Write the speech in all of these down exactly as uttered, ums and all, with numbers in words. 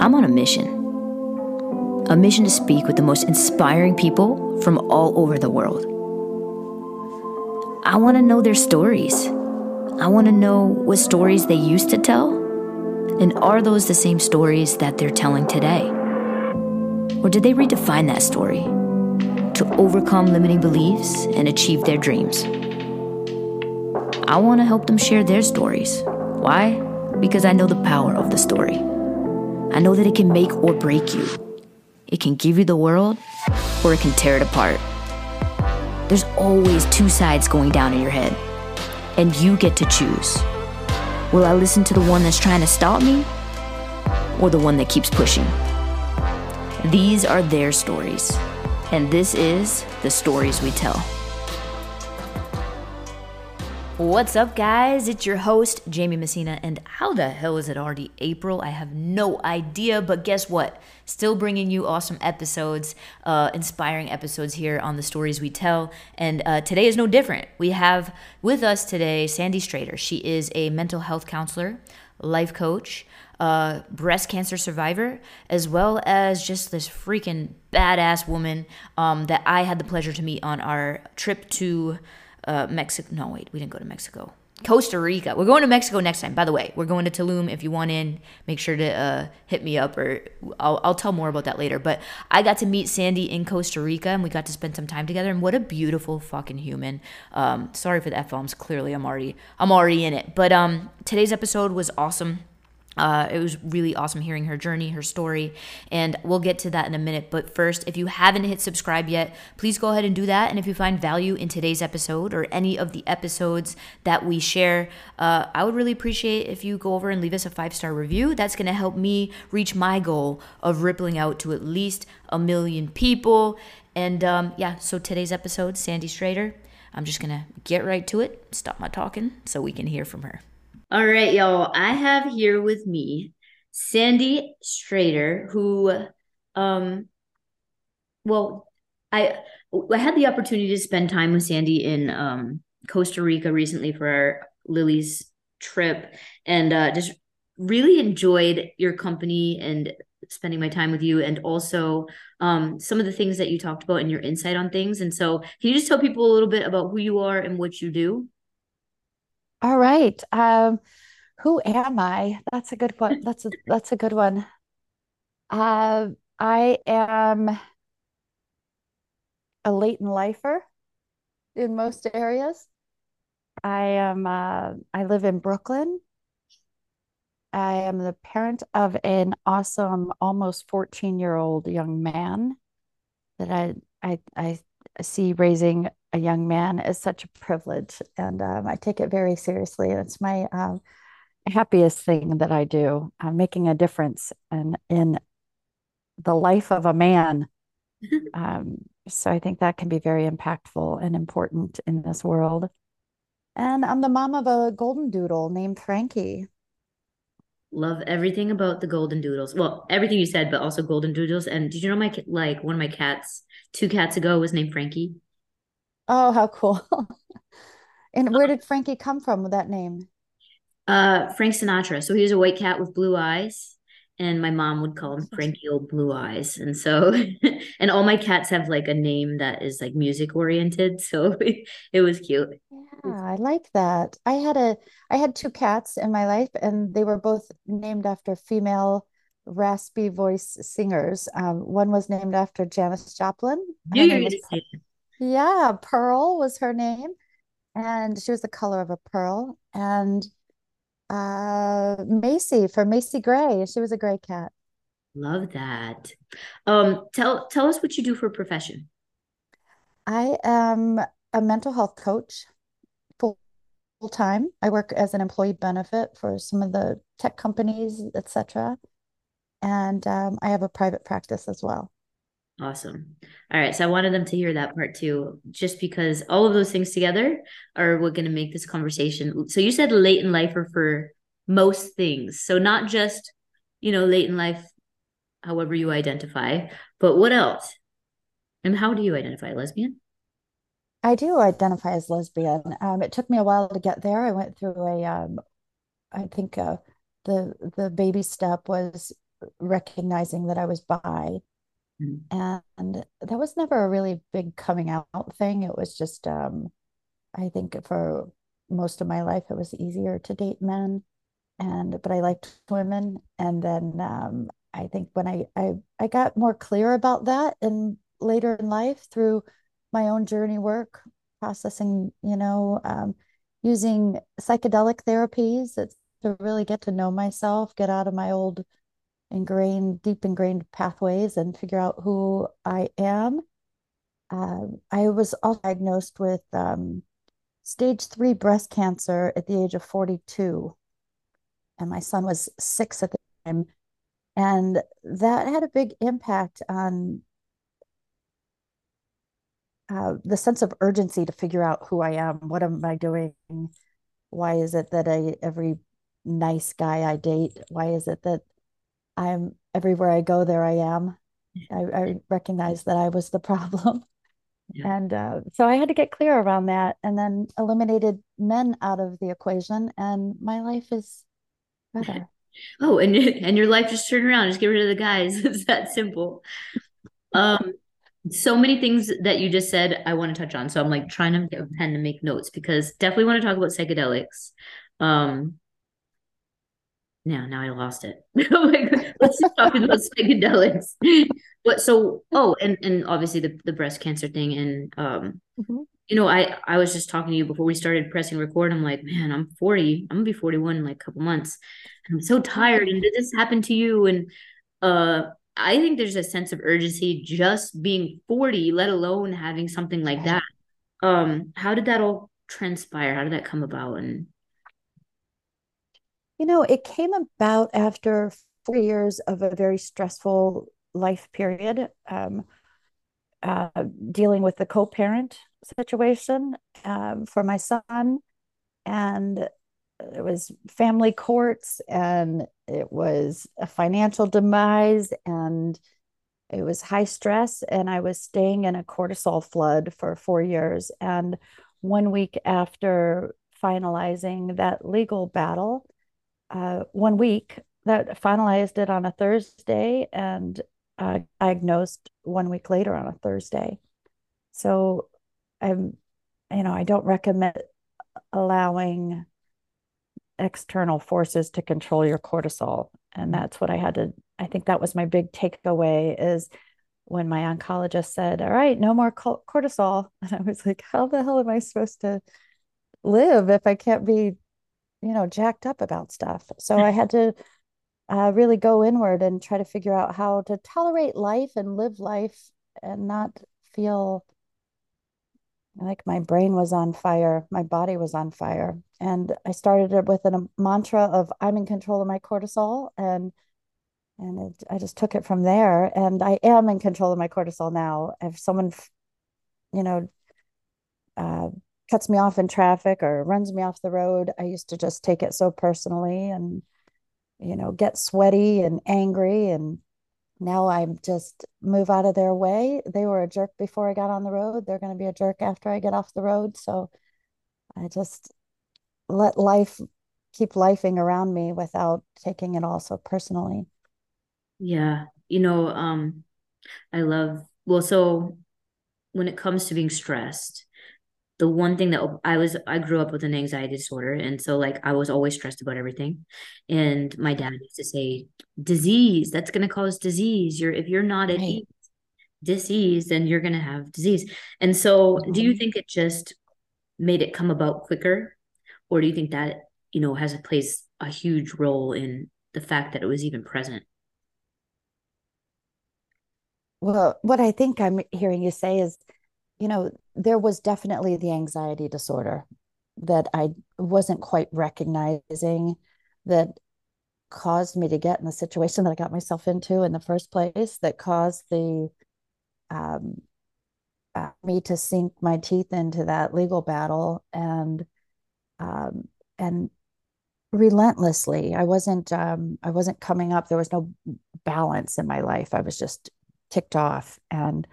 I'm on a mission. A mission to speak with the most inspiring people from all over the world. I want to know their stories. I want to know what stories they used to tell. And are those the same stories that they're telling today? Or did they redefine that story to overcome limiting beliefs and achieve their dreams? I want to help them share their stories. Why? Because I know the power of the story. I know that it can make or break you. It can give you the world, or it can tear it apart. There's always two sides going down in your head, and you get to choose. Will I listen to the one that's trying to stop me, or the one that keeps pushing? These are their stories, and this is The Stories We Tell. What's up, guys? It's your host, Jamie Messina, and how the hell is it already April? I have no idea, but guess what? Still bringing you awesome episodes, uh, inspiring episodes here on The Stories We Tell, and uh, today is no different. We have with us today Sandy Strader. She is a mental health counselor, life coach, Uh, breast cancer survivor, as well as just this freaking badass woman um, that I had the pleasure to meet on our trip to uh, Mexico. No, wait, we didn't go to Mexico. Costa Rica. We're going to Mexico next time. By the way, we're going to Tulum. If you want in, make sure to uh, hit me up, or I'll, I'll tell more about that later. But I got to meet Sandy in Costa Rica, and we got to spend some time together. And what a beautiful fucking human. Um, sorry for the F-bombs. Clearly, I'm already, I'm already in it. But um, today's episode was awesome. Uh, it was really awesome hearing her journey, her story, and we'll get to that in a minute. But first, if you haven't hit subscribe yet, please go ahead and do that. And if you find value in today's episode or any of the episodes that we share, uh, I would really appreciate if you go over and leave us a five-star review. That's going to help me reach my goal of rippling out to at least a million people. And um, yeah, so today's episode, Sandy Strader. I'm just going to get right to it, stop my talking so we can hear from her. All right, y'all. I have here with me Sandy Strader, who, um, well, I I had the opportunity to spend time with Sandy in um, Costa Rica recently for our Lilles trip, and uh, just really enjoyed your company and spending my time with you, and also um, some of the things that you talked about and your insight on things. And so, can you just tell people a little bit about who you are and what you do? All right. Um, who am I? That's a good one. That's a, that's a good one. Uh, I am a late in lifer in most areas. I am, uh, I live in Brooklyn. I am the parent of an awesome, almost fourteen year old young man that I, I, I see raising a young man is such a privilege, and um, I take it very seriously. And it's my um, happiest thing that I do. I'm making a difference in, in the life of a man. Um, so I think that can be very impactful and important in this world. And I'm the mom of a golden doodle named Frankie. Love everything about the golden doodles. Well, everything you said, but also golden doodles. And did you know my, like one of my cats, two cats ago was named Frankie? Oh, how cool. And where did Frankie come from with that name? Uh, Frank Sinatra. So he was a white cat with blue eyes, and my mom would call him Frankie Old Blue Eyes. And so, and all my cats have like a name that is like music oriented. So it was cute. Yeah, I like that. I had a, I had two cats in my life, and they were both named after female raspy voice singers. Um, one was named after Janis Joplin. Knew you were going to say that. Yeah, Pearl was her name, and she was the color of a pearl. And uh, Macy for Macy Gray. She was a gray cat. Love that. Um, tell tell us what you do for a profession. I am a mental health coach full time. I work as an employee benefit for some of the tech companies, et cetera. And um, I have a private practice as well. Awesome. All right. So I wanted them to hear that part too, just because all of those things together are what going to make this conversation. So you said late in life or for most things. So not just, you know, late in life, however you identify, but what else? And how do you identify? Lesbian? I do identify as lesbian. Um, it took me a while to get there. I went through a, um, I think uh, the, the baby step was recognizing that I was bi. Mm-hmm. And that was never a really big coming out thing. It was just, um, I think for most of my life, it was easier to date men. And, but I liked women. And then um, I think when I, I, I got more clear about that and later in life through my own journey work, processing, you know, um, using psychedelic therapies it's, to really get to know myself, get out of my old ingrained, deep ingrained pathways and figure out who I am. Uh, I was also diagnosed with um, stage three breast cancer at the age of forty-two. And my son was six at the time. And that had a big impact on uh, the sense of urgency to figure out who I am. What am I doing? Why is it that I, every nice guy I date, why is it that I'm everywhere I go, there I am? I, I recognized that I was the problem. Yeah. And uh, so I had to get clear around that, and then eliminated men out of the equation. And my life is better. Oh, and and your life just turned around. Just get rid of the guys. It's that simple. Um, so many things that you just said I want to touch on. So I'm like trying to get a pen to make notes, because definitely want to talk about psychedelics. Um, now, now I lost it. Let's just talk about psychedelics. But so, oh, and and obviously the the breast cancer thing, and um. Mm-hmm. You know, I, I was just talking to you before we started pressing record. I'm like, man, I'm forty. I'm gonna be forty-one in like a couple months. And I'm so tired. And did this happen to you? And uh, I think there's a sense of urgency just being forty, let alone having something like that. Um, how did that all transpire? How did that come about? And you know, it came about after four years of a very stressful life period, um, uh, dealing with the co-parent situation um, for my son, and it was family courts, and it was a financial demise, and it was high stress, and I was staying in a cortisol flood for four years. And one week after finalizing that legal battle, uh, one week that finalized it on a Thursday, and uh, diagnosed one week later on a Thursday. So I'm, you know, I don't recommend allowing external forces to control your cortisol. And that's what I had to, I think that was my big takeaway, is when my oncologist said, all right, no more cortisol. And I was like, how the hell am I supposed to live if I can't be, you know, jacked up about stuff? So I had to uh, really go inward and try to figure out how to tolerate life and live life and not feel like my brain was on fire, my body was on fire. And I started it with a mantra of, I'm in control of my cortisol. And and it, I just took it from there. And I am in control of my cortisol now. If someone, you know, uh, cuts me off in traffic or runs me off the road, I used to just take it so personally and, you know, get sweaty and angry. And now I'm just move out of their way. They were a jerk before I got on the road. They're going to be a jerk after I get off the road. So I just let life keep lifing around me without taking it all so personally. Yeah. You know, um, I love, well, so when it comes to being stressed, the one thing that I was, I grew up with an anxiety disorder. And so like, I was always stressed about everything. And my dad used to say, disease, that's going to cause disease. You're, if you're not at ease, disease, then you're going to have disease. And so do you think it just made it come about quicker? Or do you think that, you know, has a plays a huge role in the fact that it was even present? Well, what I think I'm hearing you say is, you know, there was definitely the anxiety disorder that I wasn't quite recognizing that caused me to get in the situation that I got myself into in the first place, that caused the um, uh, me to sink my teeth into that legal battle and um, and relentlessly. I wasn't um, I wasn't coming up. There was no balance in my life. I was just ticked off and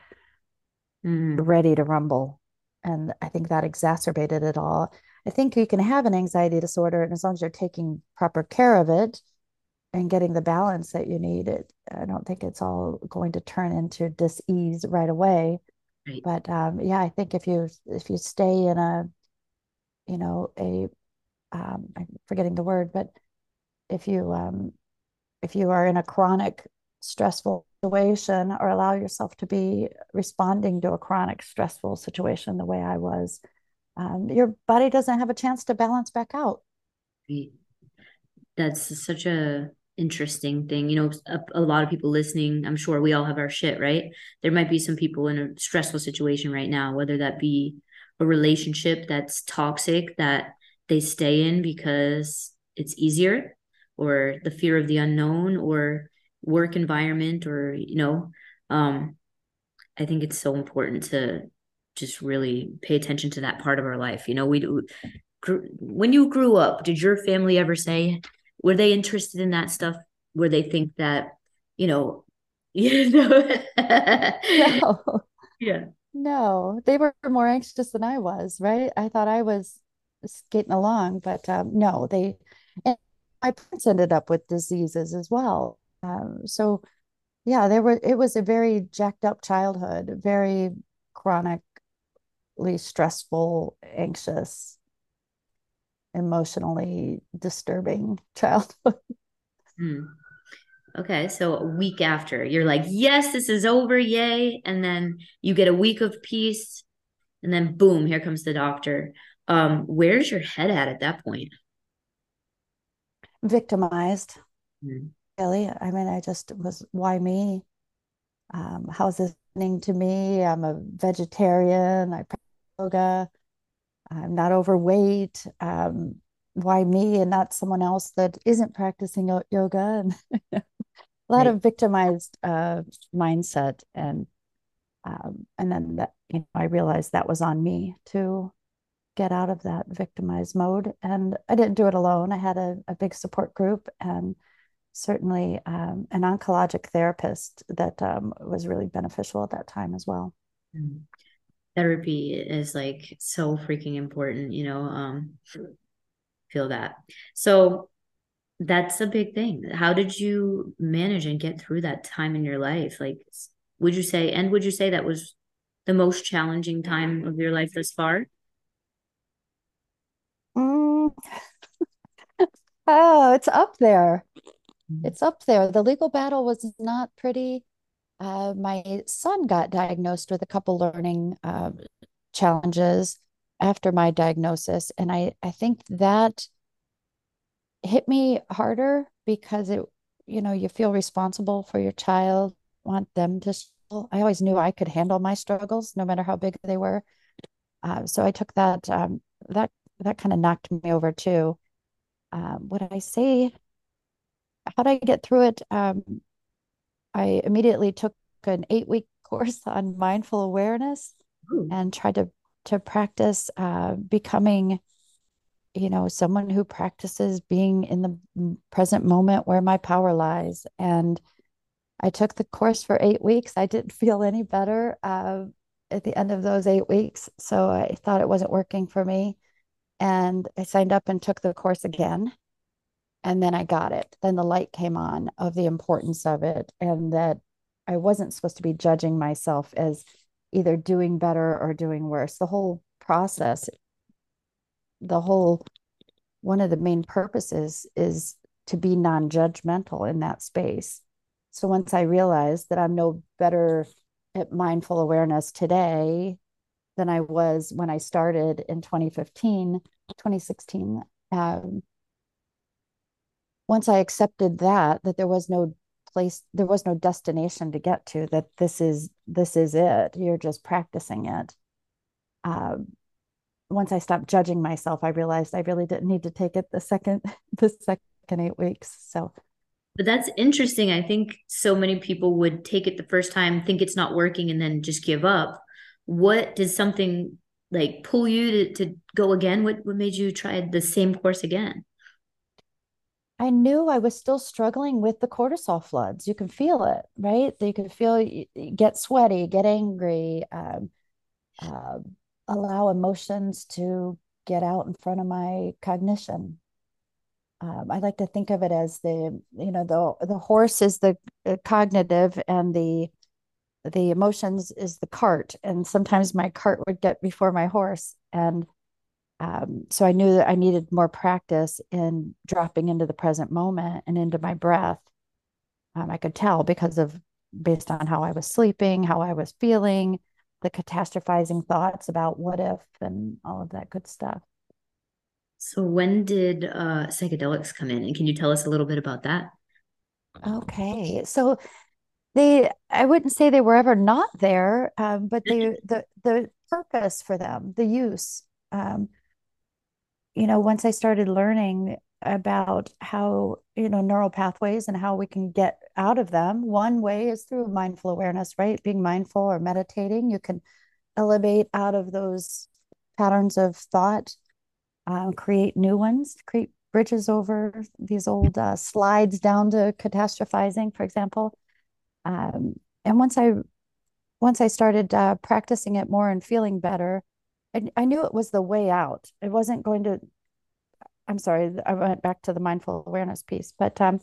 ready to rumble. And I think that exacerbated it all. I think you can have an anxiety disorder, and as long as you're taking proper care of it, and getting the balance that you need. It, I don't think it's all going to turn into dis-ease right away. Right. But um, yeah, I think if you if you stay in a, you know, a, um, I'm forgetting the word, but if you um, if you are in a chronic stressful situation, or allow yourself to be responding to a chronic stressful situation the way I was, um, your body doesn't have a chance to balance back out. Right. That's such a interesting thing. You know, a, a lot of people listening, I'm sure we all have our shit, right? There might be some people in a stressful situation right now, whether that be a relationship that's toxic that they stay in because it's easier, or the fear of the unknown, or work environment, or, you know, um, I think it's so important to just really pay attention to that part of our life. You know, we do. When you grew up, did your family ever say, were they interested in that stuff? Where they think that, you know, you know, no. Yeah, no, they were more anxious than I was. Right. I thought I was skating along, but um, no, they, and my parents ended up with diseases as well. Um, so yeah, there were, it was a very jacked up childhood, very chronically stressful, anxious, emotionally disturbing childhood. Hmm. Okay. So a week after, you're like, yes, this is over. Yay. And then you get a week of peace, and then boom, here comes the doctor. Um, where's your head at at that point? Victimized. Hmm. Really? I mean, I just was, why me? Um, how's this happening to me? I'm a vegetarian. I practice yoga. I'm not overweight. Um, why me and not someone else that isn't practicing yoga? And a lot right. of victimized uh, mindset, and um, and then that, you know, I realized that was on me to get out of that victimized mode. And I didn't do it alone. I had a, a big support group, and certainly um, an oncologic therapist that um, was really beneficial at that time as well. Mm-hmm. Therapy is like so freaking important, you know, um, feel that. So that's a big thing. How did you manage and get through that time in your life? Like, would you say, and would you say that was the most challenging time of your life thus far? Mm. Oh, it's up there. It's up there. The legal battle was not pretty. Uh, my son got diagnosed with a couple learning uh, challenges after my diagnosis. And I, I think that hit me harder because it, you know, you feel responsible for your child, want them to struggle. I always knew I could handle my struggles no matter how big they were. Uh, so I took that, um, that, that kind of knocked me over too. Um, what I say, how did I get through it? Um, I immediately took an eight-week course on mindful awareness. Ooh. And tried to, to practice uh, becoming, you know, someone who practices being in the present moment where my power lies. And I took the course for eight weeks. I didn't feel any better uh, at the end of those eight weeks. So I thought it wasn't working for me. And I signed up and took the course again. And then I got it. Then the light came on of the importance of it, and that I wasn't supposed to be judging myself as either doing better or doing worse. The whole process, the whole, one of the main purposes is to be non-judgmental in that space. So once I realized that I'm no better at mindful awareness today than I was when I started in twenty fifteen, twenty sixteen, um, once I accepted that, that there was no place, there was no destination to get to, that this is, this is it, you're just practicing it. Um, once I stopped judging myself, I realized I really didn't need to take it the second, the second eight weeks. So, but that's interesting. I think so many people would take it the first time, think it's not working, and then just give up. What did something like pull you to, to go again? What, what made you try the same course again? I knew I was still struggling with the cortisol floods. You can feel it, right? You can feel, you get sweaty, get angry, um, uh, allow emotions to get out in front of my cognition. um, I like to think of it as the, you know, the, the horse is the cognitive and the, the emotions is the cart. And sometimes my cart would get before my horse. And um, so I knew that I needed more practice in dropping into the present moment and into my breath. Um, I could tell because of, based on how I was sleeping, how I was feeling, the catastrophizing thoughts about what if and all of that good stuff. So when did uh, psychedelics come in? And can you tell us a little bit about that? Okay. So they, I wouldn't say they were ever not there, um, but they, the, the purpose for them, the use, um, you know, once I started learning about how, you know, neural pathways and how we can get out of them. One way is through mindful awareness, right? Being mindful or meditating, you can elevate out of those patterns of thought, um, create new ones, create bridges over these old uh, slides down to catastrophizing, for example. Um, and once I, once I started uh, practicing it more and feeling better, I, I knew it was the way out. It wasn't going to, I'm sorry, I went back to the mindful awareness piece, but um,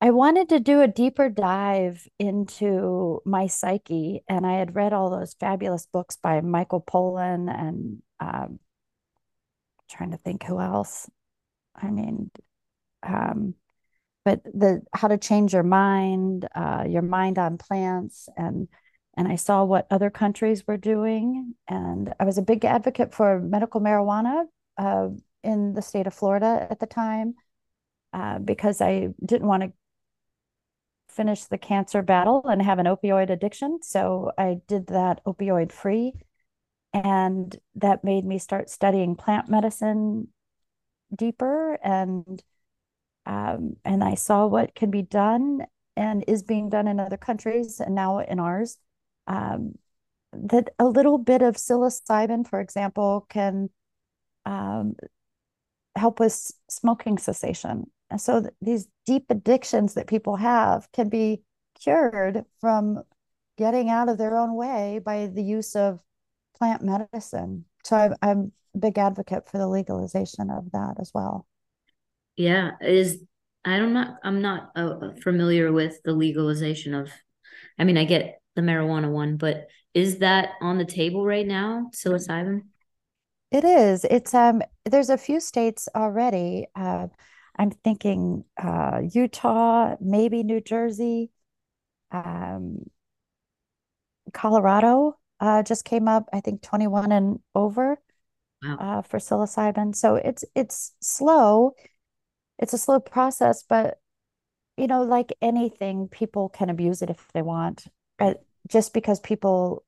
I wanted to do a deeper dive into my psyche. And I had read all those fabulous books by Michael Pollan and um, trying to think who else. I mean, um, but the How to Change Your Mind, uh, Your Mind on Plants, and and I saw what other countries were doing. And I was a big advocate for medical marijuana uh, in the state of Florida at the time, uh, because I didn't want to finish the cancer battle and have an opioid addiction. So I did that opioid free. And that made me start studying plant medicine deeper. And, um, and I saw what can be done and is being done in other countries and now in ours, um, that a little bit of psilocybin, for example, can, um, help with smoking cessation. And so th- these deep addictions that people have can be cured from getting out of their own way by the use of plant medicine. So I'm, I'm a big advocate for the legalization of that as well. Yeah. Is, I don't know. I'm not uh, familiar with the legalization of, I mean, I get the marijuana one, but is that on the table right now? Psilocybin? It is. It's um. There's a few states already. Uh, I'm thinking uh, Utah, maybe New Jersey, um, Colorado uh, just came up. I think twenty-one and over. Wow. uh, for psilocybin. So it's it's slow. It's a slow process, but you know, like anything, people can abuse it if they want. But just because people.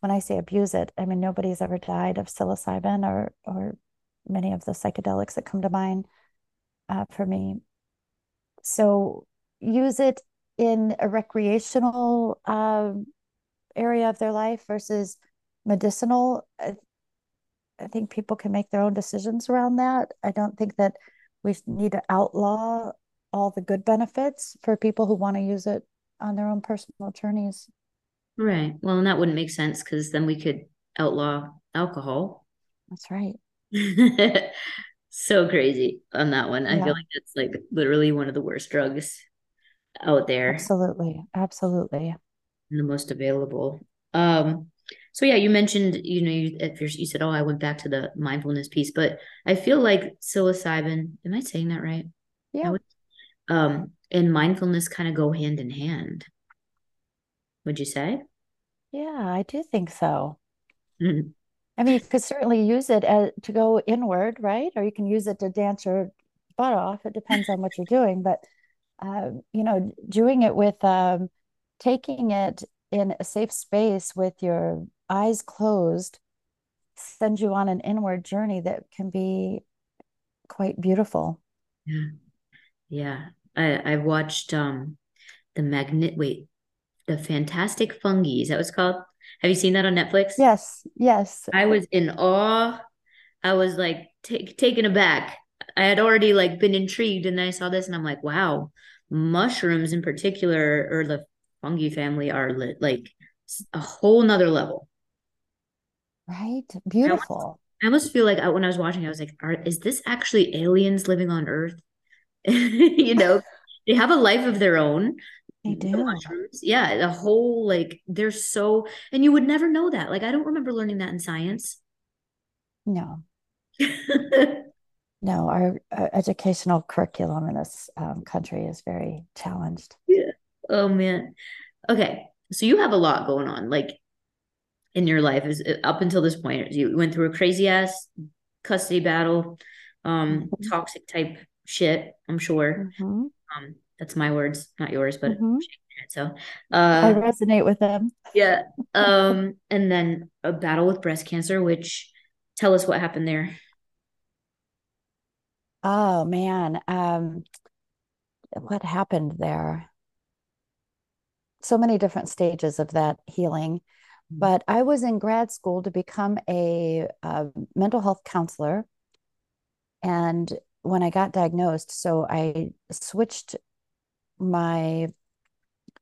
When I say abuse it, I mean, nobody's ever died of psilocybin or or many of the psychedelics that come to mind uh, for me. So use it in a recreational uh, area of their life versus medicinal. I, I think people can make their own decisions around that. I don't think that we need to outlaw all the good benefits for people who want to use it on their own personal journeys. Right. Well, and that wouldn't make sense because then we could outlaw alcohol. That's right. So crazy on that one. Yeah. I feel like that's like literally one of the worst drugs out there. Absolutely. Absolutely. And the most available. Um, so yeah, you mentioned, you know, you, at first you said, oh, I went back to the mindfulness piece, but I feel like psilocybin, am I saying that right? Yeah. Would, um, and mindfulness kind of go hand in hand. Would you say? Yeah, I do think so. Mm-hmm. I mean, you could certainly use it as, to go inward, right? Or you can use it to dance your butt off. It depends on what you're doing. But, uh, you know, doing it with um, taking it in a safe space with your eyes closed sends you on an inward journey that can be quite beautiful. Yeah. Yeah. I, I watched um, the magnet, wait. The Fantastic Fungi, is that what it's called? Have you seen that on Netflix? Yes, yes. I was in awe. I was like t- taken aback. I had already like been intrigued, and then I saw this, and I'm like, wow, mushrooms in particular, or the fungi family, are lit, like a whole nother level. Right, beautiful. I almost feel like I, when I was watching, I was like, are, is this actually aliens living on Earth? You know, they have a life of their own. They do. Yeah. The whole, like, they're so, and you would never know that. Like, I don't remember learning that in science. No. No, our, our educational curriculum in this um, country is very challenged. Yeah. Oh, man. Okay. So you have a lot going on, like, in your life is up until this point. You went through a crazy ass custody battle, um, mm-hmm. toxic type shit, I'm sure. Mm-hmm. Um, that's my words, not yours, but mm-hmm. so uh, I resonate with them. Yeah. Um, and then a battle with breast cancer, which tell us what happened there. Oh, man. Um, what happened there? So many different stages of that healing. But I was in grad school to become a, a mental health counselor. And when I got diagnosed, so I switched my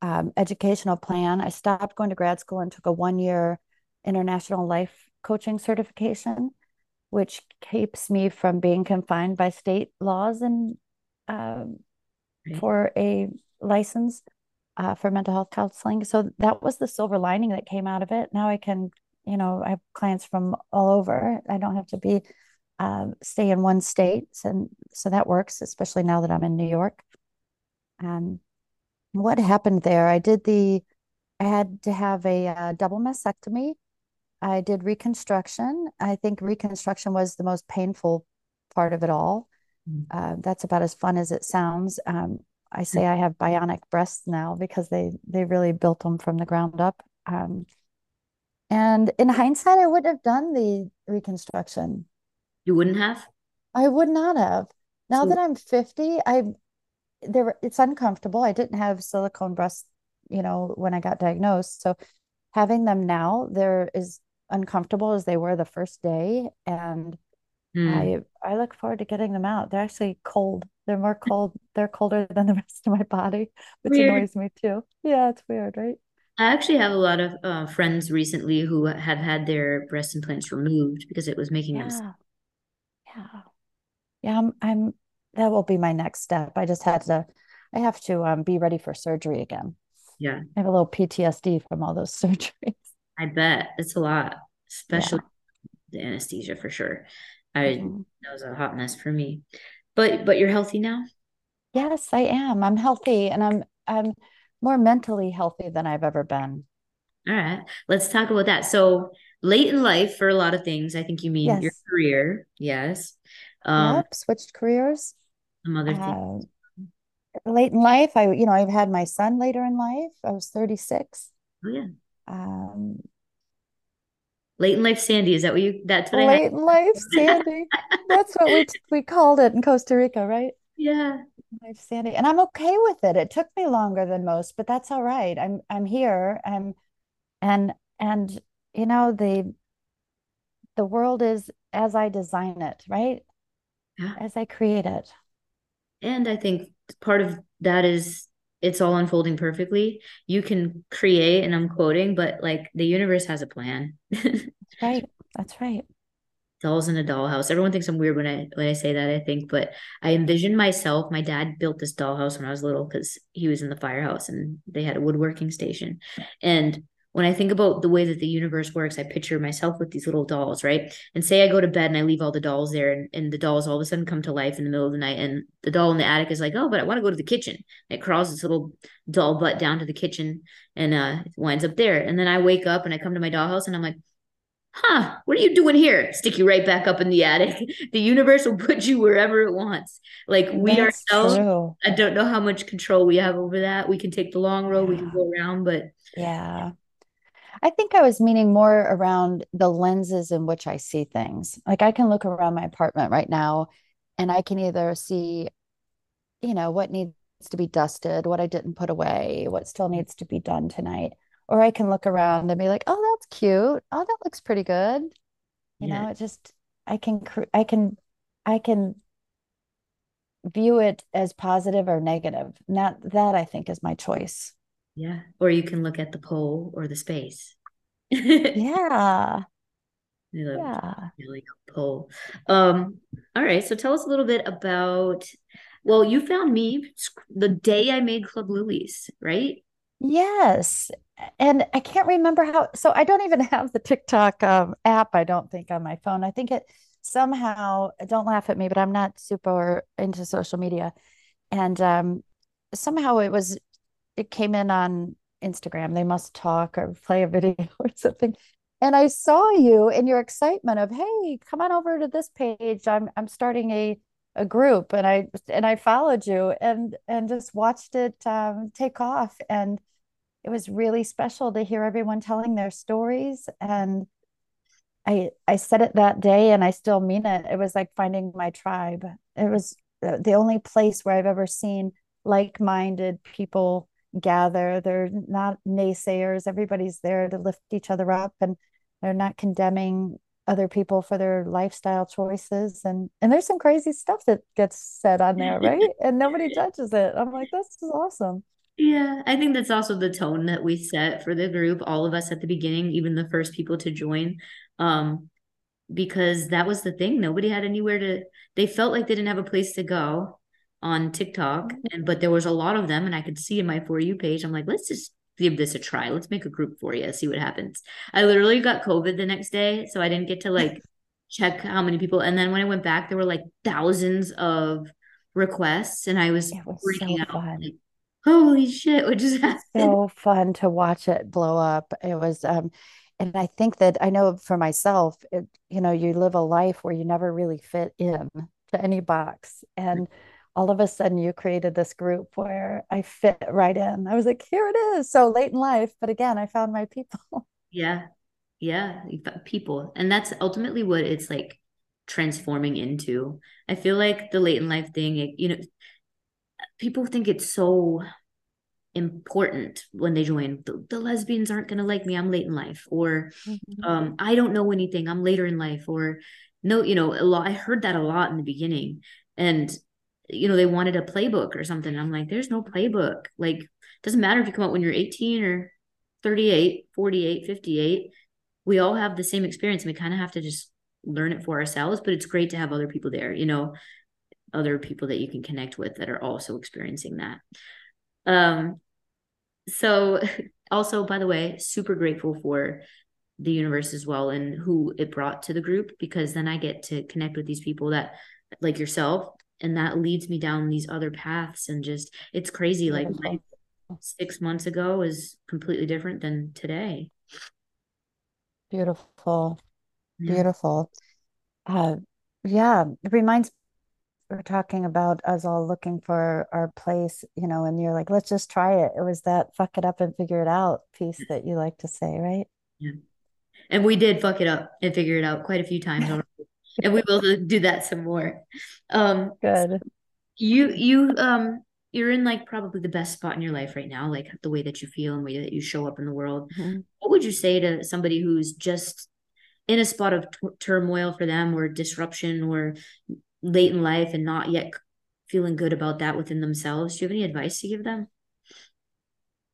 um, educational plan. I stopped going to grad school and took a one-year international life coaching certification, which keeps me from being confined by state laws and um, for a license uh, for mental health counseling. So that was the silver lining that came out of it. Now I can, you know, I have clients from all over. I don't have to be, uh, stay in one state. And so that works, especially now that I'm in New York. Um, what happened there? I did the, I had to have a, a double mastectomy. I did reconstruction. I think reconstruction was the most painful part of it all. Mm-hmm. Uh, that's about as fun as it sounds. Um, I say I have bionic breasts now because they, they really built them from the ground up. Um, and in hindsight, I wouldn't have done the reconstruction. You wouldn't have? I would not have. Now so- that I'm fifty, I there it's uncomfortable. I didn't have silicone breasts, you know, when I got diagnosed. So having them now, they're as uncomfortable as they were the first day. And mm. I I look forward to getting them out. They're actually cold. They're more cold. They're colder than the rest of my body, which weird. Annoys me too. Yeah, it's weird, right? I actually have a lot of uh, friends recently who have had their breast implants removed because it was making yeah. them sick. Yeah. Yeah, I'm, I'm, that will be my next step. I just had to, I have to um, be ready for surgery again. Yeah. I have a little P T S D from all those surgeries. I bet. It's a lot, especially yeah. the anesthesia for sure. I mm-hmm. That was a hot mess for me. But but you're healthy now? Yes, I am. I'm healthy, and I'm I'm more mentally healthy than I've ever been. All right. Let's talk about that. So late in life for a lot of things, I think you mean yes. your career. Yes. Um, yep, switched careers. Some other things. Uh, Late in life, I, you know, I've had my son later in life. I was thirty-six. Oh, yeah. Um, late in life, Sandy. Is that what you, that's what I had? Late in life, Sandy. That's what we we called it in Costa Rica, right? Yeah. Life, Sandy. And I'm okay with it. It took me longer than most, but that's all right. I'm, I'm here. I'm, and, and, you know, the, the world is as I design it, right? Yeah. As I create it. And I think part of that is it's all unfolding perfectly. You can create, and I'm quoting, but like the universe has a plan. That's right. That's right. Dolls in a dollhouse. Everyone thinks I'm weird when I when I say that, I think, but I envision myself. My dad built this dollhouse when I was little because he was in the firehouse and they had a woodworking station. And when I think about the way that the universe works, I picture myself with these little dolls, right? And say I go to bed and I leave all the dolls there, and, and the dolls all of a sudden come to life in the middle of the night, and the doll in the attic is like, oh, but I want to go to the kitchen. And it crawls its little doll butt down to the kitchen and uh, winds up there. And then I wake up and I come to my dollhouse and I'm like, huh, what are you doing here? Stick you right back up in the attic. The universe will put you wherever it wants. Like we That's ourselves, true. I don't know how much control we have over that. We can take the long road, yeah. we can go around, but yeah. I think I was meaning more around the lenses in which I see things. Like I can look around my apartment right now and I can either see, you know, what needs to be dusted, what I didn't put away, what still needs to be done tonight. Or I can look around and be like, oh, that's cute. Oh, that looks pretty good. You yeah. know, it just, I can, I can, I can view it as positive or negative. Not that I think is my choice. Yeah. Or you can look at the pole or the space. Yeah. I love yeah. Really cool. Um, all right. So tell us a little bit about, well, you found me the day I made Club Lilles, right? Yes. And I can't remember how, so I don't even have the TikTok um, app, I don't think, on my phone. I think it somehow, don't laugh at me, but I'm not super into social media. And um, somehow it was, it came in on Instagram. They must talk or play a video or something. And I saw you in your excitement of, hey, come on over to this page. I'm I'm starting a a group. And I and I followed you and and just watched it um, take off. And it was really special to hear everyone telling their stories. And I I said it that day, and I still mean it. It was like finding my tribe. It was the only place where I've ever seen like-minded people gather. They're not naysayers. Everybody's there to lift each other up, and they're not condemning other people for their lifestyle choices. And, and there's some crazy stuff that gets said on there, right? And nobody judges it. I'm like, this is awesome. Yeah. I think that's also the tone that we set for the group, all of us at the beginning, even the first people to join, um, because that was the thing. Nobody had anywhere to, they felt like they didn't have a place to go on TikTok. And, but there was a lot of them, and I could see in my For You page, I'm like, let's just give this a try. Let's make a group for you. See what happens. I literally got COVID the next day, so I didn't get to like check how many people. And then when I went back, there were like thousands of requests, and I was, was freaking so out. Like, holy shit, what just happened? So fun to watch it blow up. It was, um, and I think that I know for myself, it, you know, you live a life where you never really fit in to any box. And all of a sudden you created this group where I fit right in. I was like, here it is. So late in life, but again, I found my people. Yeah. Yeah. People. And that's ultimately what it's like transforming into. I feel like the late in life thing, it, you know, people think it's so important when they join. The, the lesbians aren't going to like me. I'm late in life. Or mm-hmm. um, I don't know anything. I'm later in life. Or no, you know, a lot. I heard that a lot in the beginning. And you know, they wanted a playbook or something. I'm like, there's no playbook. Like, it doesn't matter if you come out when you're eighteen or thirty-eight, forty-eight, fifty-eight, we all have the same experience. And we kind of have to just learn it for ourselves, but it's great to have other people there, you know, other people that you can connect with that are also experiencing that. Um, so also, by the way, super grateful for the universe as well and who it brought to the group, because then I get to connect with these people that like yourself. And that leads me down these other paths, and just, it's crazy. Like life six months ago is completely different than today. Beautiful. Yeah. Beautiful. Uh, yeah. It reminds, we're talking about us all looking for our place, you know, and you're like, let's just try it. It was that fuck it up and figure it out piece that you like to say, right? Yeah. And we did fuck it up and figure it out quite a few times already. And we will do that some more. Um, Good. So you, you, um, you're in like probably the best spot in your life right now, like the way that you feel and the way that you show up in the world. Mm-hmm. What would you say to somebody who's just in a spot of t- turmoil for them, or disruption, or late in life and not yet feeling good about that within themselves? Do you have any advice to give them?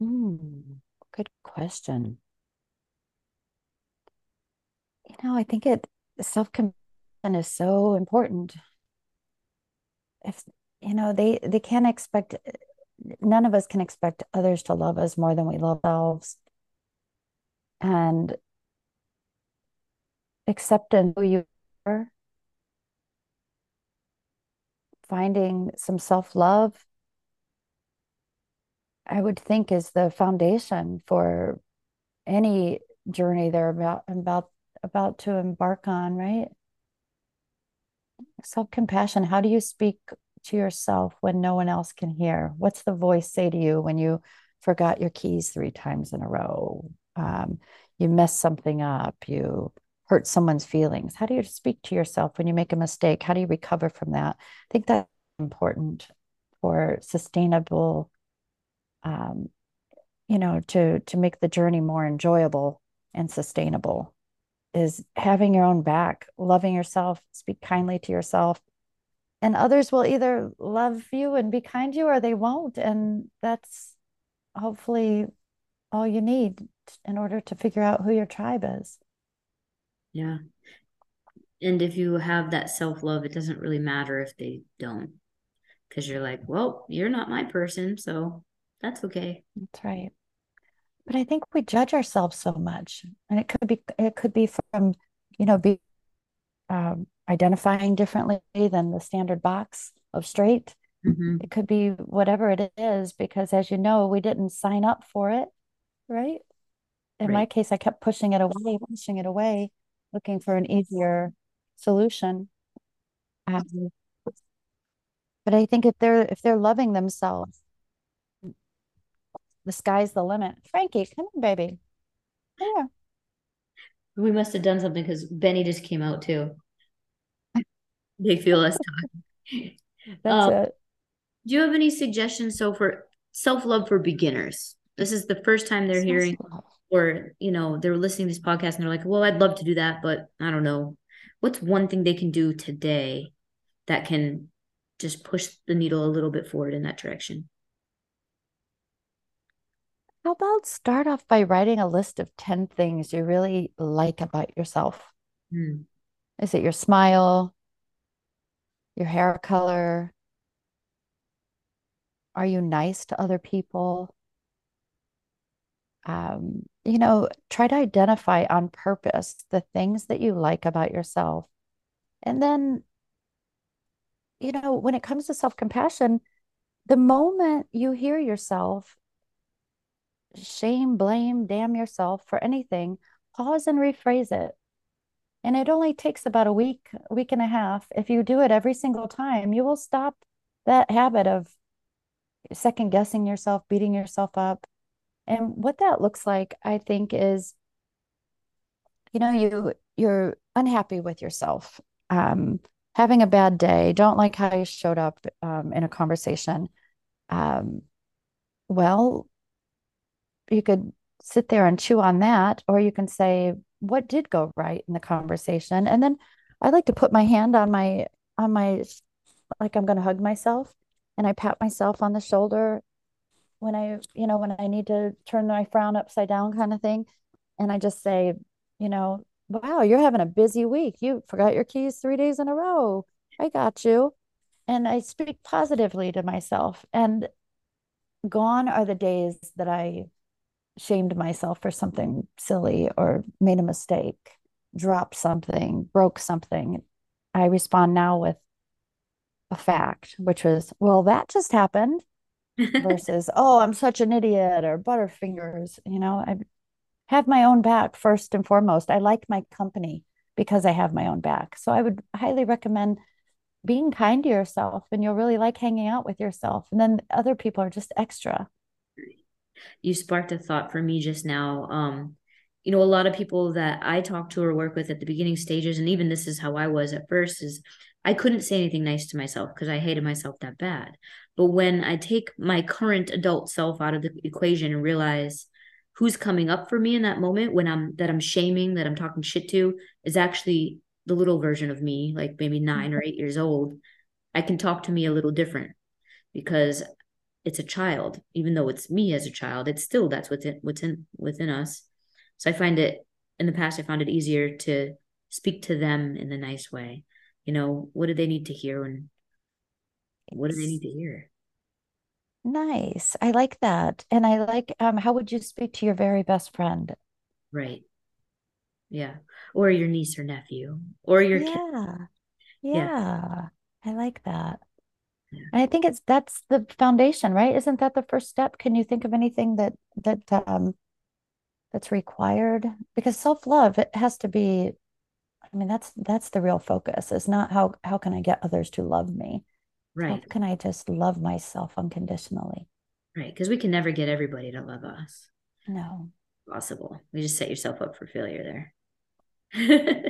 Mm, good question. You know, I think it self-compassion is so important. If you know, they they can't expect, none of us can expect others to love us more than we love ourselves. And accepting who you are, finding some self-love, I would think, is the foundation for any journey they're about about about to embark on, right? Self-compassion. How do you speak to yourself when no one else can hear? What's the voice say to you when you forgot your keys three times in a row? Um, you messed something up. You hurt someone's feelings. How do you speak to yourself when you make a mistake? How do you recover from that? I think that's important for sustainable, um, you know, to, to make the journey more enjoyable and sustainable. Is having your own back, loving yourself, speak kindly to yourself, and others will either love you and be kind to you, or they won't. And that's hopefully all you need in order to figure out who your tribe is. Yeah. And if you have that self-love, it doesn't really matter if they don't, because you're like, well, you're not my person, so that's okay. That's right. But I think we judge ourselves so much, and it could be, it could be from, you know, be um, identifying differently than the standard box of straight. Mm-hmm. It could be whatever it is, because as you know, we didn't sign up for it. Right. In right. my case, I kept pushing it away, pushing it away, looking for an easier solution. Um, but I think if they're, if they're loving themselves, the sky's the limit. Frankie, come on, baby. Yeah. We must have done something because Benny just came out too. They feel us talking. That's um, it. Do you have any suggestions? So for self-love for beginners, this is the first time they're hearing or, you know, they're listening to this podcast and they're like, well, I'd love to do that, but I don't know. What's one thing they can do today that can just push the needle a little bit forward in that direction? How about start off by writing a list of ten things you really like about yourself? Mm. Is it your smile, your hair color? Are you nice to other people? Um, you know, try to identify on purpose the things that you like about yourself. And then, you know, when it comes to self-compassion, the moment you hear yourself shame, blame, damn yourself for anything, pause and rephrase it. And it only takes about a week, week and a half. If you do it every single time, you will stop that habit of second guessing yourself, beating yourself up. And what that looks like, I think, is, you know, you, you're unhappy with yourself, um, having a bad day, don't like how you showed up um, in a conversation. Um, well, you could sit there and chew on that, or you can say, what did go right in the conversation? And then I like to put my hand on my, on my, like I'm going to hug myself, and I pat myself on the shoulder when I, you know, when I need to turn my frown upside down kind of thing. And I just say, you know, wow, you're having a busy week. You forgot your keys three days in a row. I got you. And I speak positively to myself, and gone are the days that I shamed myself for something silly or made a mistake, dropped something, broke something. I respond now with a fact, which was, well, that just happened versus, oh, I'm such an idiot or butterfingers. You know, I have my own back first and foremost. I like my company because I have my own back. So I would highly recommend being kind to yourself, and you'll really like hanging out with yourself. And then other people are just extra. You sparked a thought for me just now. Um, you know, a lot of people that I talk to or work with at the beginning stages, and even this is how I was at first, is I couldn't say anything nice to myself because I hated myself that bad. But when I take my current adult self out of the equation and realize who's coming up for me in that moment, when I'm, that I'm shaming, that I'm talking shit to, is actually the little version of me, like maybe nine or eight years old, I can talk to me a little different because it's a child. Even though it's me as a child, it's still, that's what's in, what's in within us. So I find it, in the past, I found it easier to speak to them in the nice way. You know, what do they need to hear? And what do they need to hear? Nice. I like that. And I like, um, how would you speak to your very best friend? Right. Yeah. Or your niece or nephew or your yeah. kid. Yeah. Yeah. I like that. And I think it's, that's the foundation, right? Isn't that the first step? Can you think of anything that, that, um, that's required? Because self-love, it has to be, I mean, that's, that's the real focus. It's not how, how can I get others to love me? Right. How can I just love myself unconditionally? Right. Cause we can never get everybody to love us. No. Possible. You just set yourself up for failure there. Yeah.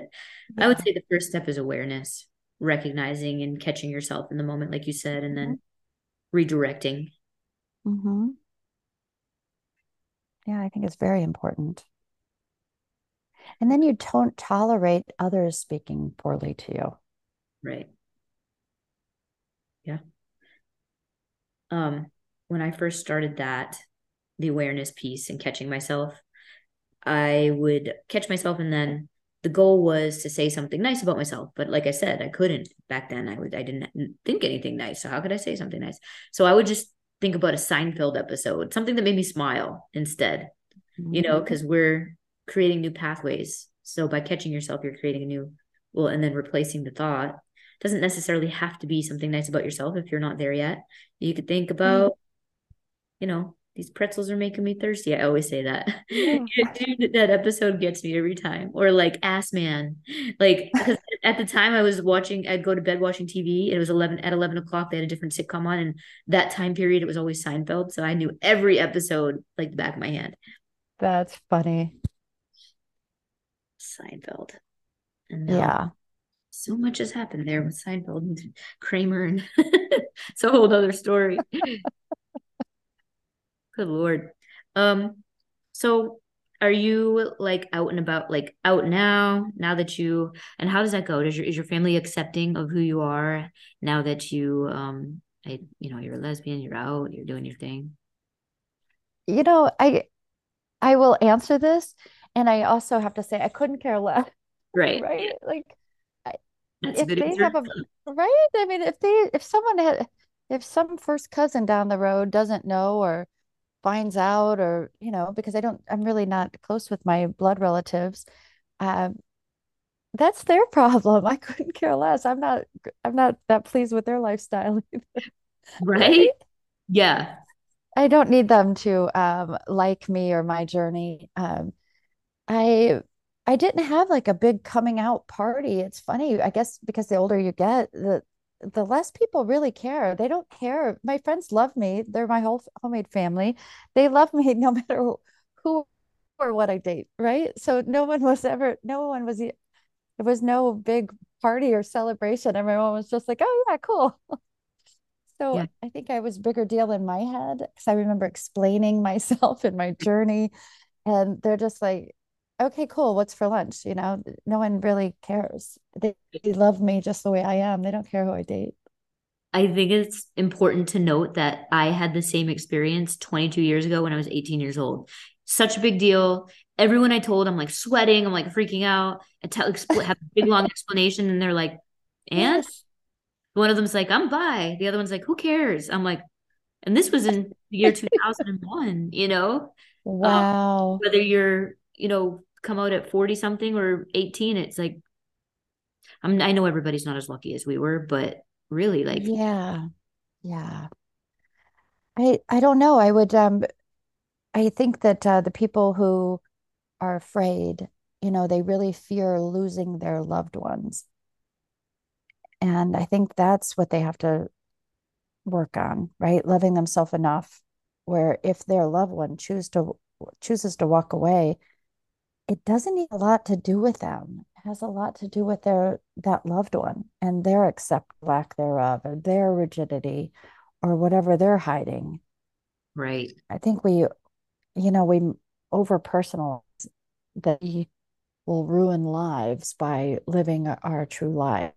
I would say the first step is awareness. Recognizing and catching yourself in the moment, like you said, and then redirecting. Mm-hmm. Yeah, I think it's very important. And then you don't tolerate others speaking poorly to you. Right. Yeah. Um, when I first started that, the awareness piece and catching myself, I would catch myself, and then the goal was to say something nice about myself. But like I said, I couldn't back then. I would, I didn't think anything nice. So how could I say something nice? So I would just think about a Seinfeld episode, something that made me smile instead, mm-hmm. you know, because we're creating new pathways. So by catching yourself, you're creating a new, well, and then replacing the thought. It doesn't necessarily have to be something nice about yourself. If you're not there yet, you could think about, mm-hmm. you know, these pretzels are making me thirsty. I always say that. Yeah. Dude, that episode gets me every time. Or like Ass Man. Like, because at the time I was watching, I'd go to bed watching T V. It was eleven at eleven o'clock. They had a different sitcom on. And that time period, it was always Seinfeld. So I knew every episode like the back of my hand. That's funny. Seinfeld. And yeah. So much has happened there with Seinfeld and Kramer. And it's a whole other story. Good Lord. Um, so are you like out and about, like out now, now that you, and how does that go? Does your, is your family accepting of who you are now that you, um, I, you know, you're a lesbian, you're out, you're doing your thing? You know, I, I will answer this. And I also have to say, I couldn't care less. Right. Right. Like I, if they answer. have a, right. I mean, if they, if someone had, if some first cousin down the road doesn't know, or finds out, or you know, because I don't, I'm really not close with my blood relatives. Um, that's their problem. I couldn't care less. I'm not. I'm not that pleased with their lifestyle either. Right? Yeah. I don't need them to um, like me or my journey. Um, I I didn't have like a big coming out party. It's funny, I guess, because the older you get, the the less people really care. They don't care. My friends love me. They're my whole homemade family. They love me no matter who or what I date. Right. So no one was ever, no one was, there was no big party or celebration. Everyone was just like, oh yeah, cool. So yeah. I think I was a bigger deal in my head because I remember explaining myself and my journey, and they're just like, okay, cool. What's for lunch? You know, no one really cares. They, they love me just the way I am. They don't care who I date. I think it's important to note that I had the same experience twenty-two years ago when I was eighteen years old. Such a big deal. Everyone I told, I'm like sweating. I'm like freaking out. I tell, expl- have a big long explanation, and they're like, and yes. One of them's like, I'm bi. The other one's like, who cares? I'm like, and this was in the year two thousand one, you know? Wow. Um, whether you're, you know, come out at forty something or eighteen, it's like, I mean, I know everybody's not as lucky as we were, but really, like, yeah, yeah. I I don't know. I would um, I think that uh, the people who are afraid, you know, they really fear losing their loved ones, and I think that's what they have to work on, right? Loving themselves enough where if their loved one choose to chooses to walk away, it doesn't need a lot to do with them. It has a lot to do with their that loved one and their accept lack thereof, or their rigidity, or whatever they're hiding. Right. I think we, you know, we over personalize that we will ruin lives by living our true life.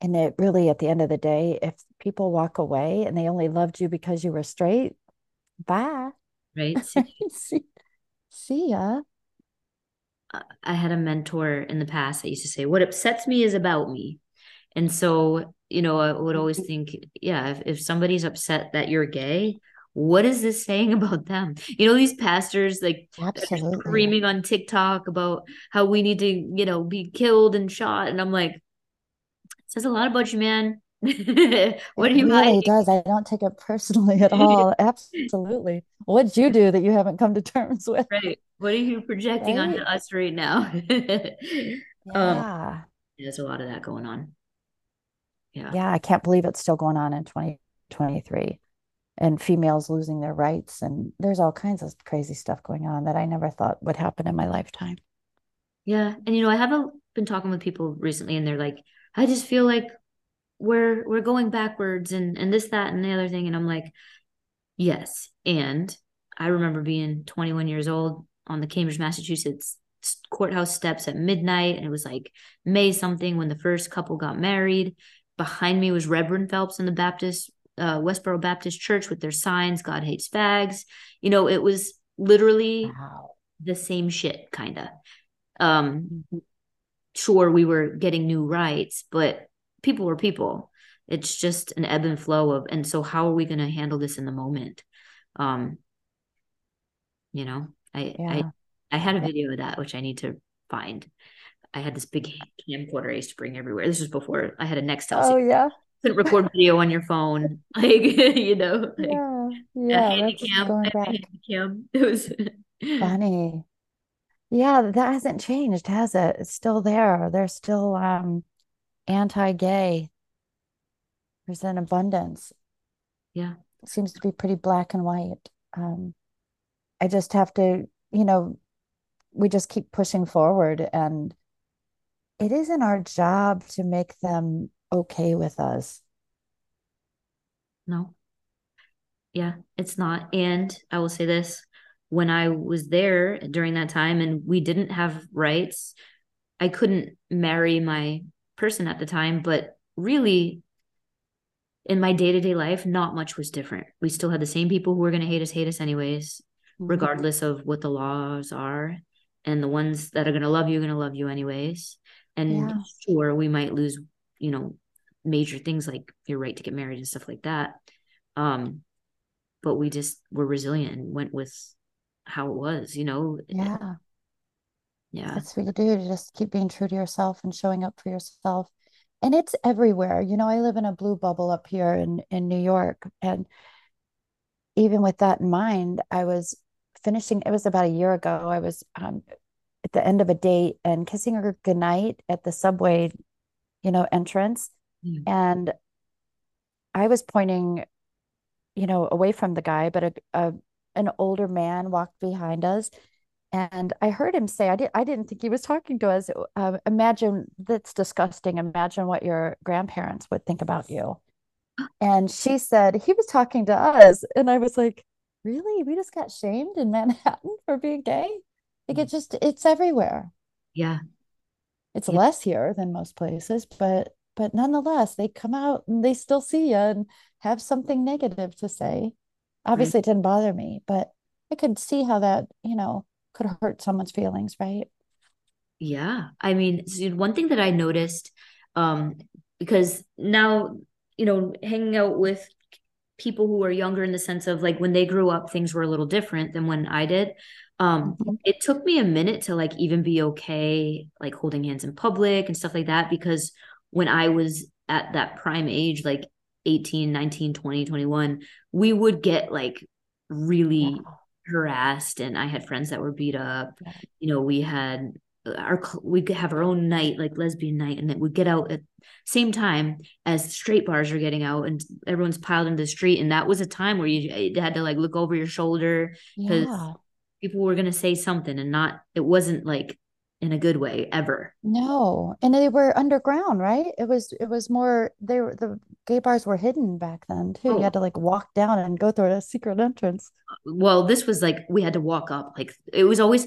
And it really, at the end of the day, if people walk away and they only loved you because you were straight, bye. Right. see, see ya. I had a mentor in the past that used to say, what upsets me is about me. And so, you know, I would always think, yeah, if, if somebody's upset that you're gay, what is this saying about them? You know, these pastors like screaming on TikTok about how we need to, you know, be killed and shot. And I'm like, it says a lot about you, man. What it are you really does. I don't take it personally at all. Absolutely. What'd you do that you haven't come to terms with? Right. What are you projecting right. onto us right now? Yeah. Um, there's a lot of that going on. Yeah. Yeah. I can't believe it's still going on in twenty twenty-three, and females losing their rights. And there's all kinds of crazy stuff going on that I never thought would happen in my lifetime. Yeah. And, you know, I haven't been talking with people recently, and they're like, I just feel like we're we're going backwards and and this, that, and the other thing. And I'm like, yes. And I remember being twenty-one years old on the Cambridge, Massachusetts courthouse steps at midnight. And it was like May something when the first couple got married. Behind me was Reverend Phelps in the Baptist, uh, Westboro Baptist Church with their signs, God hates fags. You know, it was literally wow. the same shit, kind of. Um, sure, we were getting new rights, but people were people. It's just an ebb and flow of, and so how are we going to handle this in the moment? Um, you know, I, yeah. I, I had a video of that, which I need to find. I had this big camcorder I used to bring everywhere. This was before I had a Nextel. Oh season. Yeah. Couldn't record video on your phone. Like, you know, like, yeah. Yeah. A handy cam, going back. Handy cam. It was funny. Yeah. That hasn't changed, has it? It's still there. They're still, um, anti-gay. There's an abundance. Yeah. It seems to be pretty black and white. Um, I just have to, you know, we just keep pushing forward, and it isn't our job to make them okay with us. No. Yeah, it's not. And I will say this, when I was there during that time and we didn't have rights, I couldn't marry my person at the time, but really in my day-to-day life, not much was different. We still had the same people who were going to hate us, hate us anyways, mm-hmm. regardless of what the laws are. And the ones that are going to love you, are going to love you anyways. And yeah. sure, we might lose, you know, major things like your right to get married and stuff like that. Um, but we just were resilient and went with how it was, you know? Yeah. Yeah. That's what you do, to just keep being true to yourself and showing up for yourself. And it's everywhere. You know, I live in a blue bubble up here in, in New York. And even with that in mind, I was finishing, it was about a year ago. I was um, at the end of a date and kissing her goodnight at the subway, you know, entrance. Mm. And I was pointing, you know, away from the guy, but a, a an older man walked behind us. And I heard him say, I, did, I didn't think he was talking to us. Uh, imagine, that's disgusting. Imagine what your grandparents would think about you. And she said, he was talking to us. And I was like, really? We just got shamed in Manhattan for being gay? Like, it just, it's everywhere. Yeah. It's yeah. less here than most places, but but nonetheless, they come out and they still see you and have something negative to say. Obviously, right. It didn't bother me, but I could see how that, you know, could hurt someone's feelings, right? Yeah. I mean, one thing that I noticed, um, because now, you know, hanging out with people who are younger in the sense of like when they grew up, things were a little different than when I did. Um, mm-hmm. It took me a minute to like even be okay, like holding hands in public and stuff like that, because when I was at that prime age, like eighteen, nineteen, twenty, twenty-one, we would get like really yeah. harassed, and I had friends that were beat up. You know, we had our we could have our own night, like lesbian night, and then we'd get out at same time as straight bars are getting out and everyone's piled into the street. And that was a time where you had to like look over your shoulder because yeah. people were going to say something, and not, it wasn't like in a good way ever. No. And they were underground, right? It was, it was more, they were, the gay bars were hidden back then too. Oh. You had to like walk down and go through a secret entrance. Well, this was like, we had to walk up. Like it was always,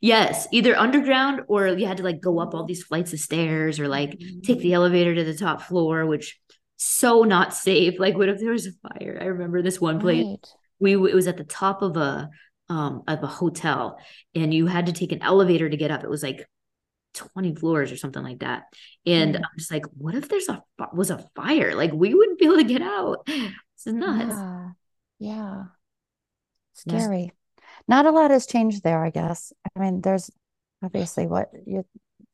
yes, either underground or you had to like go up all these flights of stairs or like mm-hmm. take the elevator to the top floor, which so not safe. Like what if there was a fire? I remember this one place right. we, it was at the top of a, um, of a hotel, and you had to take an elevator to get up. It was like twenty floors or something like that. And mm-hmm. I'm just like, what if there's a, was a fire? Like we wouldn't be able to get out. This is nuts. Yeah. yeah. Scary. Yes. Not a lot has changed there, I guess. I mean, there's obviously what you,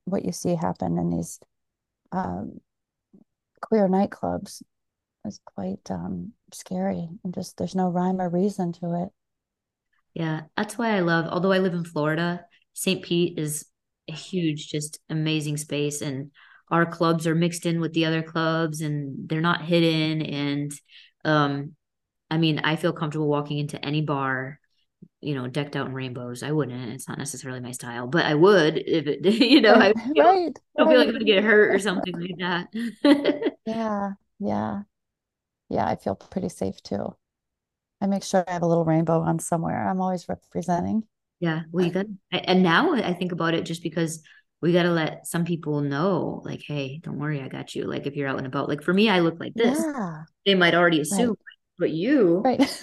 what you see happen in these, um, queer nightclubs is quite, um, scary, and just, there's no rhyme or reason to it. Yeah, that's why I love, although I live in Florida, Saint Pete is a huge, just amazing space. And our clubs are mixed in with the other clubs, and they're not hidden. And um, I mean, I feel comfortable walking into any bar, you know, decked out in rainbows. I wouldn't. It's not necessarily my style, but I would if it, you know, I feel, right, don't right. feel like I'm going to get hurt or something like that. yeah, yeah. Yeah, I feel pretty safe too. I make sure I have a little rainbow on somewhere. I'm always representing. Yeah. Well, you got, and now I think about it just because we got to let some people know, like, hey, don't worry, I got you. Like if you're out and about, like for me, I look like this. Yeah. They might already assume, right. but you, right.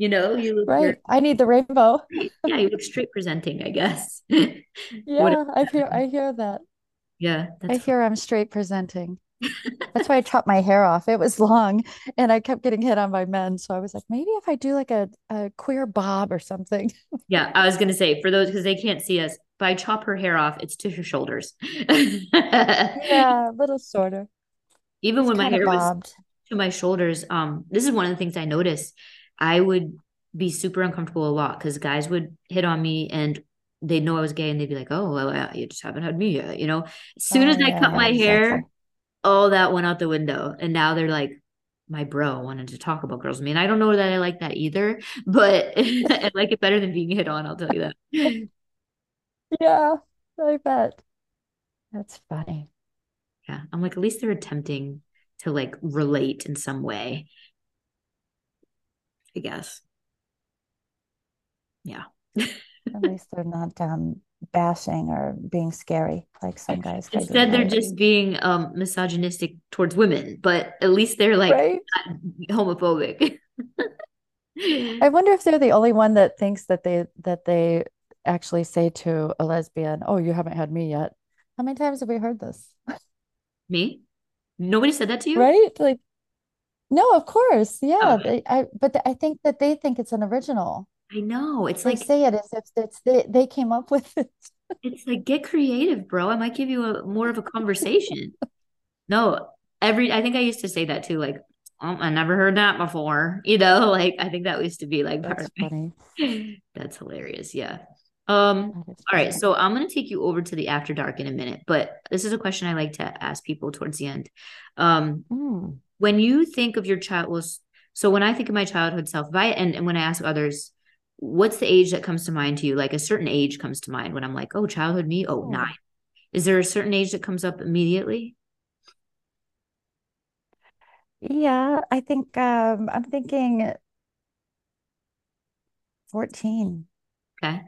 You know, you look right. Very, I need the rainbow. Yeah, you look straight presenting, I guess. Yeah, I hear. I hear that. Yeah, that's I hear. Funny. I'm straight presenting. That's why I chopped my hair off. It was long, and I kept getting hit on by men. So I was like, maybe if I do like a, a queer bob or something. Yeah, I was gonna say for those because they can't see us. If I chop her hair off, it's to her shoulders. Yeah, a little shorter. Even it's when my hair bobbed. Was to my shoulders, um, this is one of the things I noticed. I would be super uncomfortable a lot because guys would hit on me and they'd know I was gay and they'd be like, oh, well, you just haven't had me yet. You know, as soon oh, as yeah, I cut yeah, my exactly. hair, all that went out the window. And now they're like, my bro wanted to talk about girls. I mean, I don't know that I like that either, but I like it better than being hit on. I'll tell you that. Yeah, I bet. That's funny. Yeah. I'm like, at least they're attempting to like relate in some way. I guess. Yeah. At least they're not um, bashing or being scary like some guys. Instead, they're just being um, misogynistic towards women, but at least they're like right? homophobic. I wonder if they're the only one that thinks that they that they actually say to a lesbian, "Oh, you haven't had me yet." How many times have we heard this? Me? Nobody said that to you, right? Like. No, of course. Yeah. Oh. They, I, but the, I think that they think it's an original. I know. It's they like. They say it as if it's, they, they came up with it. It's like, get creative, bro. I might give you a more of a conversation. No, every, I think I used to say that too. Like, oh, I never heard that before. You know, like, I think that used to be like. That's funny. That's hilarious. Yeah. Um. All right. So I'm going to take you over to the After Dark in a minute, but this is a question I like to ask people towards the end. Um. Mm. When you think of your child, well, so when I think of my childhood self, if I, and, and when I ask others, what's the age that comes to mind to you? Like a certain age comes to mind when I'm like, oh, childhood me, oh, nine. Is there a certain age that comes up immediately? Yeah, I think um, I'm thinking fourteen. Okay.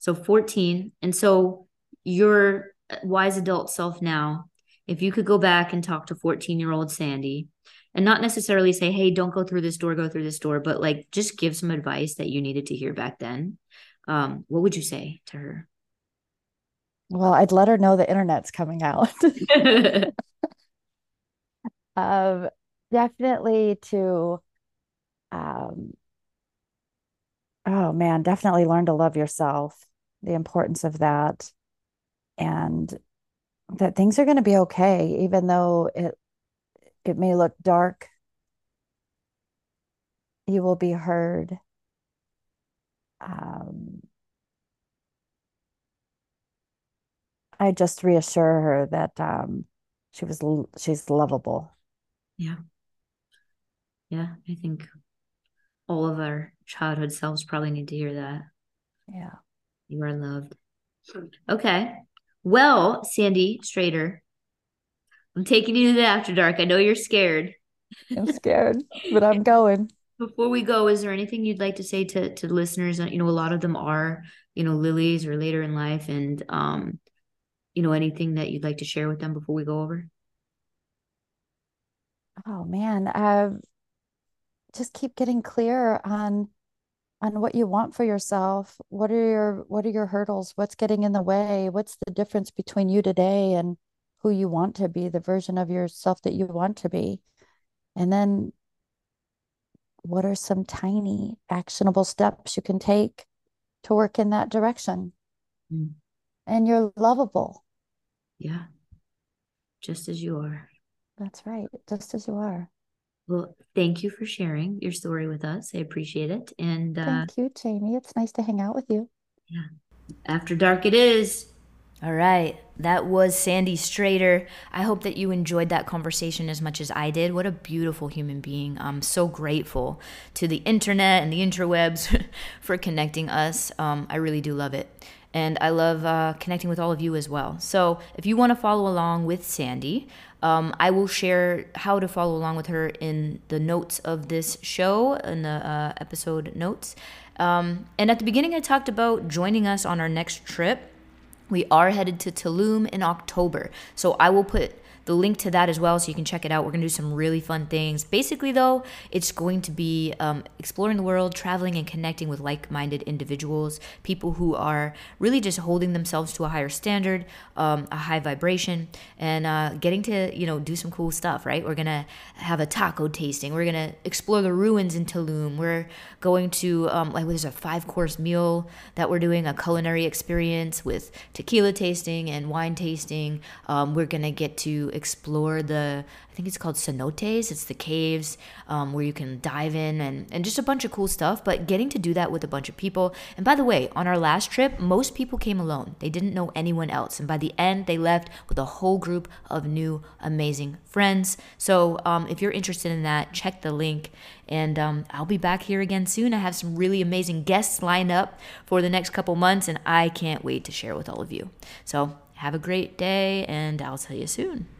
So fourteen. And so your wise adult self now, if you could go back and talk to fourteen-year-old Sandy, and not necessarily say, hey, don't go through this door, go through this door, but like, just give some advice that you needed to hear back then. Um, what would you say to her? Well, I'd let her know the internet's coming out. um, definitely to, um, oh man, definitely learn to love yourself, the importance of that. And that things are going to be okay, even though it, it may look dark. You will be heard. Um, I just reassure her that um, she was, she's lovable. Yeah. Yeah. I think all of our childhood selves probably need to hear that. Yeah. You are loved. Okay. Well, Sandy Strader, I'm taking you to the After Dark. I know you're scared. I'm scared, but I'm going. Before we go, is there anything you'd like to say to, to listeners? You know, a lot of them are, you know, Lilles or later in life and, um, you know, anything that you'd like to share with them before we go over? Oh, man. Uh, just keep getting clear on on what you want for yourself. What are your, what are your hurdles? What's getting in the way? What's the difference between you today and who you want to be, the version of yourself that you want to be? And then what are some tiny actionable steps you can take to work in that direction? Mm. And you're lovable. Yeah. Just as you are. That's right. Just as you are. Well, thank you for sharing your story with us. I appreciate it. And uh, thank you, Jamie. It's nice to hang out with you. Yeah. After Dark it is. All right. That was Sandy Strader. I hope that you enjoyed that conversation as much as I did. What a beautiful human being. I'm so grateful to the internet and the interwebs for connecting us. Um, I really do love it. And I love uh, connecting with all of you as well. So if you want to follow along with Sandy, um, I will share how to follow along with her in the notes of this show, in the uh, episode notes. Um, and at the beginning, I talked about joining us on our next trip. We are headed to Tulum in October. So I will put the link to that as well, so you can check it out. We're going to do some really fun things. Basically, though, it's going to be um, exploring the world, traveling, and connecting with like-minded individuals, people who are really just holding themselves to a higher standard, um, a high vibration, and uh, getting to, you know, do some cool stuff, right? We're going to have a taco tasting. We're going to explore the ruins in Tulum. We're going to, um, like, there's a five-course meal that we're doing, a culinary experience with tequila tasting and wine tasting. Um, we're going to get to explore the, I think it's called cenotes. It's the caves um, where you can dive in and, and just a bunch of cool stuff, but getting to do that with a bunch of people. And by the way, on our last trip, most people came alone. They didn't know anyone else. And by the end, they left with a whole group of new, amazing friends. So um, if you're interested in that, check the link. And um, I'll be back here again soon. I have some really amazing guests lined up for the next couple months, and I can't wait to share with all of you. So have a great day, and I'll tell you soon.